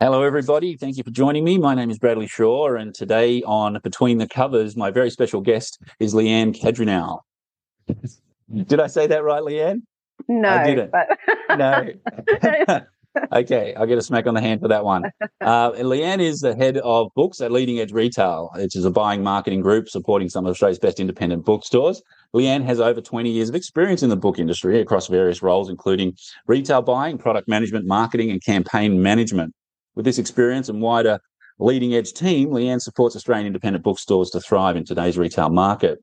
Hello, everybody. Thank you for joining me. My name is Bradley Shaw, and today on Between the Covers, my very special guest is Leanne Kadareanu. Did I say that right, Leanne? No, I didn't. No. Okay, I'll get a smack on the hand for that one. Leanne is the head of books at Leading Edge Retail, which is a buying marketing group supporting some of Australia's best independent bookstores. Leanne has over 20 years of experience in the book industry across various roles, including retail buying, product management, marketing, and campaign management. With this experience and wider Leading Edge team, Leanne supports Australian independent bookstores to thrive in today's retail market.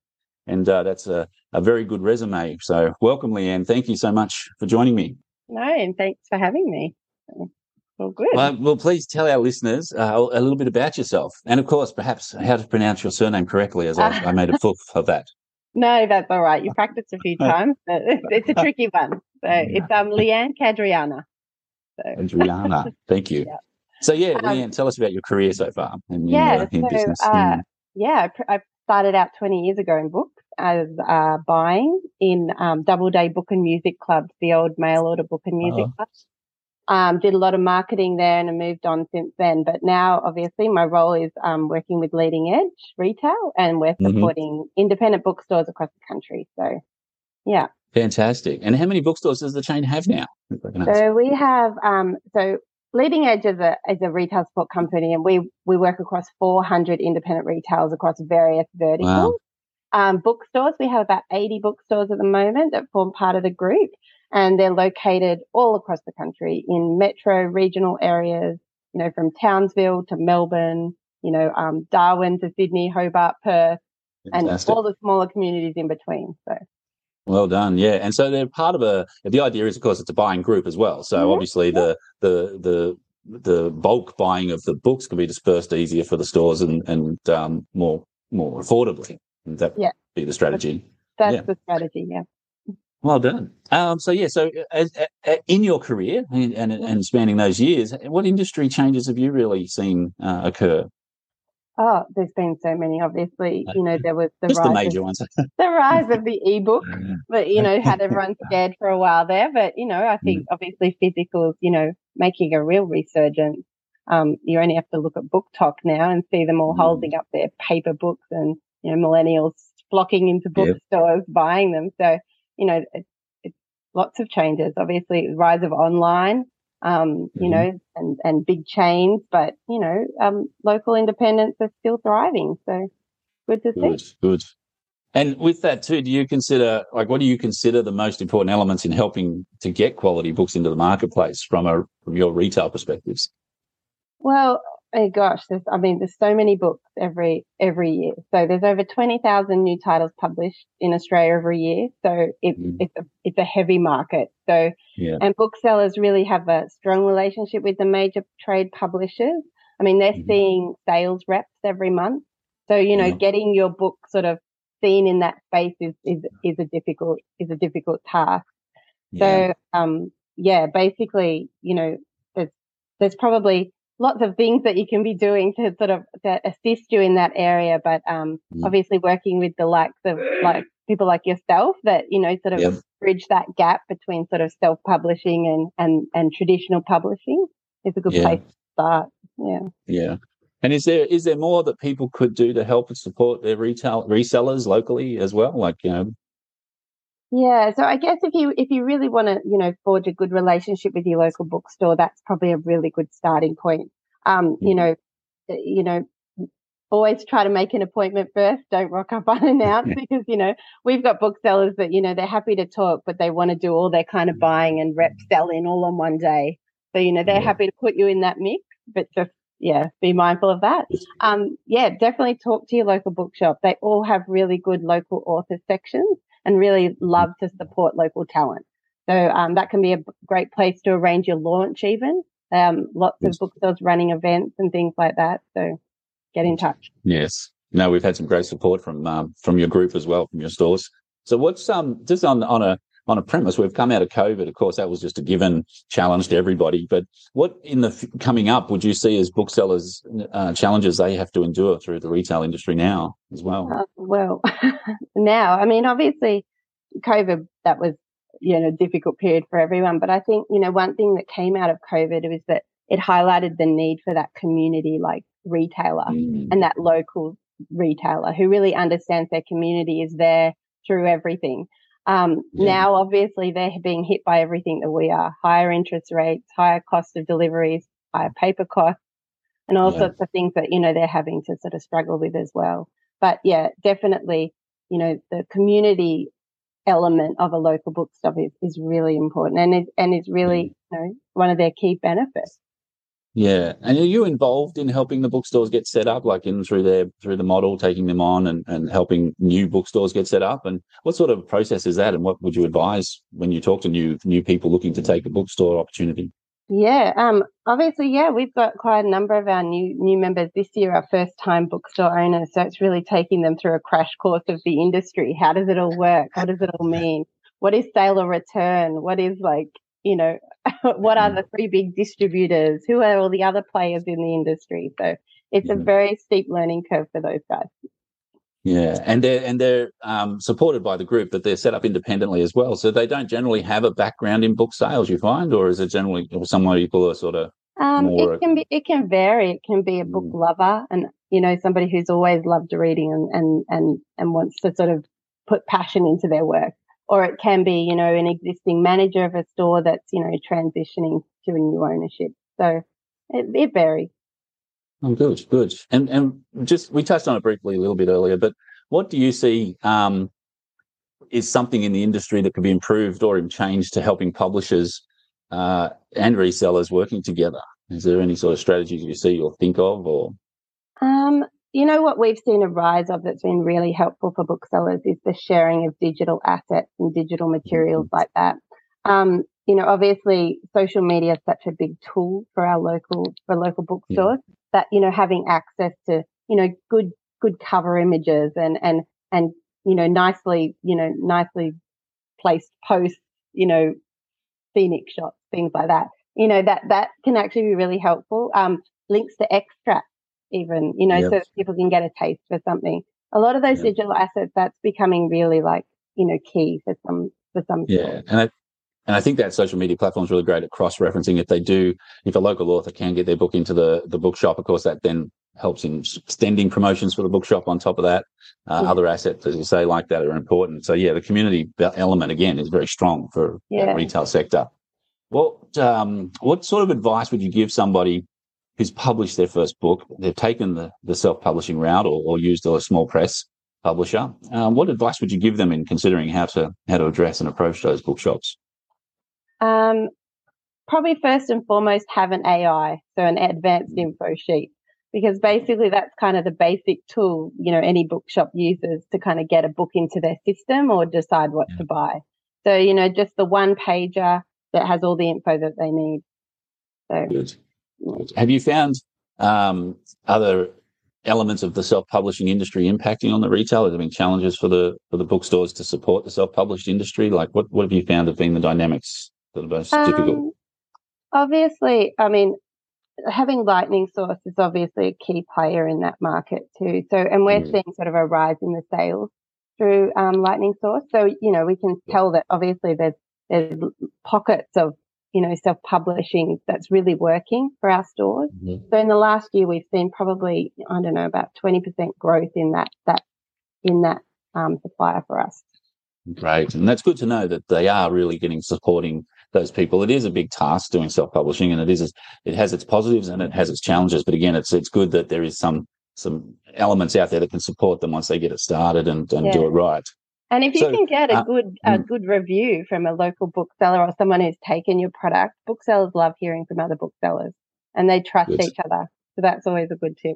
And that's a very good resume. So welcome, Leanne. Thank you so much for joining me. No, and thanks for having me. All good. Well, please tell our listeners a little bit about yourself. And, of course, perhaps how to pronounce your surname correctly, as I made a fool of that. No, that's all right. You practiced a few times. It's a tricky one. So it's Leanne Kadareanu. Kadareanu. Thank you. Yeah. So, Leanne, tell us about your career so far. In business. I started out 20 years ago in books as buying in Double Day Book and Music Club, the old mail order book and music club. Did a lot of marketing there and I moved on since then. But now, obviously, my role is working with Leading Edge Retail, and we're supporting independent bookstores across the country. So, yeah. Fantastic. And how many bookstores does the chain have now? So we have Leading Edge is a retail support company, and we work across 400 independent retailers across various verticals. Wow. Bookstores, we have about 80 bookstores at the moment that form part of the group, and they're located all across the country in metro regional areas, from Townsville to Melbourne, Darwin to Sydney, Hobart, Perth, Fantastic. And all the smaller communities in between. So. Well done, yeah. And so they're part of the idea is, of course, it's a buying group as well. So obviously the bulk buying of the books can be dispersed easier for the stores and more affordably. That would be the strategy. That's the strategy, yeah. Well done. So as in your career and spanning those years, what industry changes have you really seen occur? Oh, there's been so many, obviously. There was the rise of the e-book, but, had everyone scared for a while there. But, I think, obviously, physical's, making a real resurgence. You only have to look at BookTok now and see them all holding up their paper books and, millennials flocking into bookstores, buying them. So, it's lots of changes. Obviously, the rise of online. And big chains, but, local independents are still thriving. So good to see. Good. And with that too, what do you consider the most important elements in helping to get quality books into the marketplace from your retail perspectives? Well, there's so many books every year. So there's over 20,000 new titles published in Australia every year. So it's a heavy market. So and booksellers really have a strong relationship with the major trade publishers. I mean, they're seeing sales reps every month. So getting your book sort of seen in that space is a difficult task. Yeah. So basically, there's probably lots of things that you can be doing to sort of that assist you in that area, but obviously working with the likes of people like yourself that bridge that gap between sort of self-publishing and traditional publishing is a good place to start. And is there more that people could do to help and support their retail resellers locally as well, Yeah, so I guess if you really want to, forge a good relationship with your local bookstore, that's probably a really good starting point. Always try to make an appointment first. Don't rock up unannounced because, we've got booksellers that, they're happy to talk, but they want to do all their kind of buying and rep selling all on one day. So, they're happy to put you in that mix, but just, be mindful of that. Definitely talk to your local bookshop. They all have really good local author sections. and really love to support local talent. So that can be a great place to arrange your launch even. Lots of bookstores running events and things like that. So get in touch. Yes. No, we've had some great support from your group as well, from your stores. So what's just on a premise, we've come out of COVID. Of course, that was just a given challenge to everybody. But what in the coming up would you see as booksellers challenges they have to endure through the retail industry now as well? Now, I mean, obviously, COVID, that was, you know, difficult period for everyone. But I think, you know, one thing that came out of COVID was that it highlighted the need for that community, like retailer and that local retailer who really understands their community is there through everything. Now, obviously, they're being hit by everything that we are, higher interest rates, higher cost of deliveries, higher paper costs, and all sorts of things that, you know, they're having to sort of struggle with as well. But, yeah, definitely, you know, the community element of a local bookstore is really important and is really, you know, one of their key benefits. Yeah. And are you involved in helping the bookstores get set up, like in through the model, taking them on and helping new bookstores get set up? And what sort of process is that? And what would you advise when you talk to new people looking to take a bookstore opportunity? Yeah. Obviously, yeah, we've got quite a number of our new members this year are first-time bookstore owners. So it's really taking them through a crash course of the industry. How does it all work? What does it all mean? What is sale or return? What is, like, you know, what are the three big distributors? Who are all the other players in the industry? So it's a very steep learning curve for those guys. Yeah, and they're supported by the group, but they're set up independently as well. So they don't generally have a background in book sales, you find, or is it generally some people are sort of more... It can vary. It can be a book lover and, you know, somebody who's always loved reading and wants to sort of put passion into their work. Or it can be, you know, an existing manager of a store that's, you know, transitioning to a new ownership. So it varies. Oh, good. And just, we touched on it briefly a little bit earlier, but what do you see is something in the industry that could be improved or changed to helping publishers and resellers working together? Is there any sort of strategies you see or think of? Or you know, what we've seen a rise of that's been really helpful for booksellers is the sharing of digital assets and digital materials like that. You know, obviously, social media is such a big tool for our local bookstores that, you know, having access to, you know, good cover images and you know, nicely placed posts, you know, scenic shots, things like that. You know, that can actually be really helpful. Links to extracts, even, you know, so that people can get a taste for something. A lot of those digital assets, that's becoming really, like, you know, key for some people. Yeah, and I think that social media platform is really great at cross-referencing. If a local author can get their book into the bookshop, of course, that then helps in extending promotions for the bookshop on top of that. Other assets, as you say, like that are important. So, yeah, the community element, again, is very strong for the retail sector. What sort of advice would you give somebody who's published their first book? They've taken the self-publishing route or used a small press publisher. What advice would you give them in considering how to address and approach those bookshops? Probably first and foremost, have an AI, so an advanced info sheet, because basically that's kind of the basic tool, you know, any bookshop uses to kind of get a book into their system or decide what to buy. So, you know, just the one pager that has all the info that they need. So good. Have you found other elements of the self-publishing industry impacting on the retail? Have there been challenges for the bookstores to support the self-published industry? Like, what have you found have been the dynamics that are most difficult? Obviously, I mean, having Lightning Source is obviously a key player in that market too. So, and we're seeing sort of a rise in the sales through Lightning Source. So, you know, we can tell that obviously there's pockets of, you know, self-publishing that's really working for our stores. So in the last year, we've seen probably, I don't know, about 20% growth in that supplier for us. Great. And that's good to know that they are really supporting those people. It is a big task doing self-publishing, and it has its positives and it has its challenges. But again, it's good that there is some elements out there that can support them once they get it started and do it right. And if you can get a good review from a local bookseller or someone who's taken your product, booksellers love hearing from other booksellers and they trust each other. So that's always a good tip.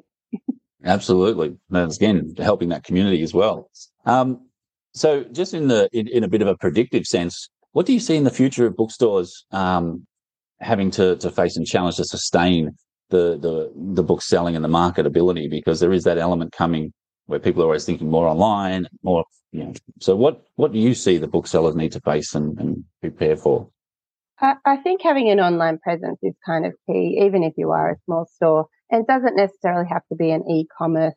Absolutely. And again, helping that community as well. So just in a bit of a predictive sense, what do you see in the future of bookstores having to face and challenge to sustain the book selling and the marketability? Because there is that element coming where people are always thinking more online, more, you know. So what do you see the booksellers need to face and prepare for? I think having an online presence is kind of key, even if you are a small store. And it doesn't necessarily have to be an e-commerce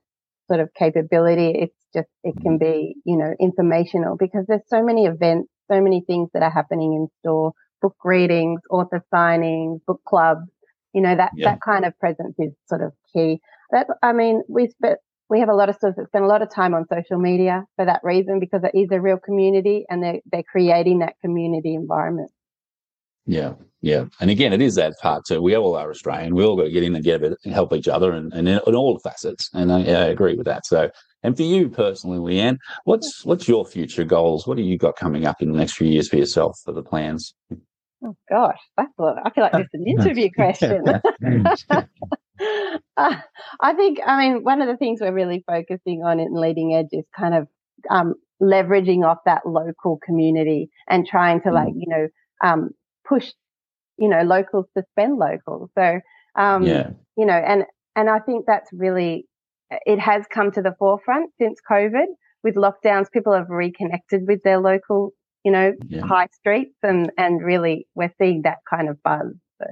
sort of capability. It's just, it can be, you know, informational, because there's so many events, so many things that are happening in store, book readings, author signings, book clubs, you know, that kind of presence is sort of key. That, I mean, we have a lot of stores that spend a lot of time on social media for that reason, because it is a real community and they're creating that community environment. Yeah, yeah. And again, it is that part too. We all are Australian. We all got to get in and get a bit and help each other and in all facets. And I agree with that. So, and for you personally, Leanne, what's your future goals? What do you got coming up in the next few years for yourself, for the plans? Oh, gosh, I feel like this is an interview question. I mean, one of the things we're really focusing on in Leading Edge is kind of leveraging off that local community and trying to, like, you know, push, you know, locals to spend local. So, you know, and I think that's really, it has come to the forefront since COVID. With lockdowns, people have reconnected with their local, you know, high streets, and really we're seeing that kind of buzz. So.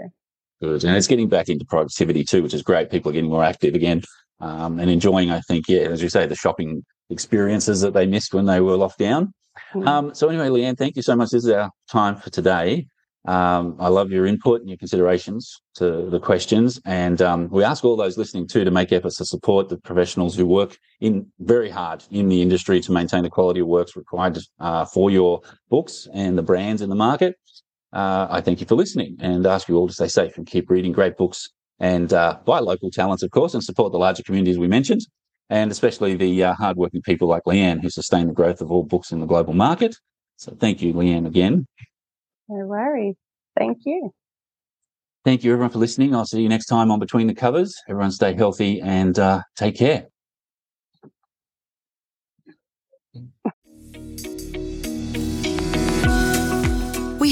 Good. And it's getting back into productivity too, which is great. People are getting more active again and enjoying, I think, as you say, the shopping experiences that they missed when they were locked down. Mm-hmm. So anyway, Leanne, thank you so much. This is our time for today. I love your input and your considerations to the questions, and we ask all those listening too to make efforts to support the professionals who work in very hard in the industry to maintain the quality of works required for your books and the brands in the market. I thank you for listening and ask you all to stay safe and keep reading great books, and buy local talents, of course, and support the larger communities we mentioned, and especially the hardworking people like Leanne who sustain the growth of all books in the global market. So thank you, Leanne, again. No worries. Thank you. Thank you, everyone, for listening. I'll see you next time on Between the Covers. Everyone stay healthy and take care. We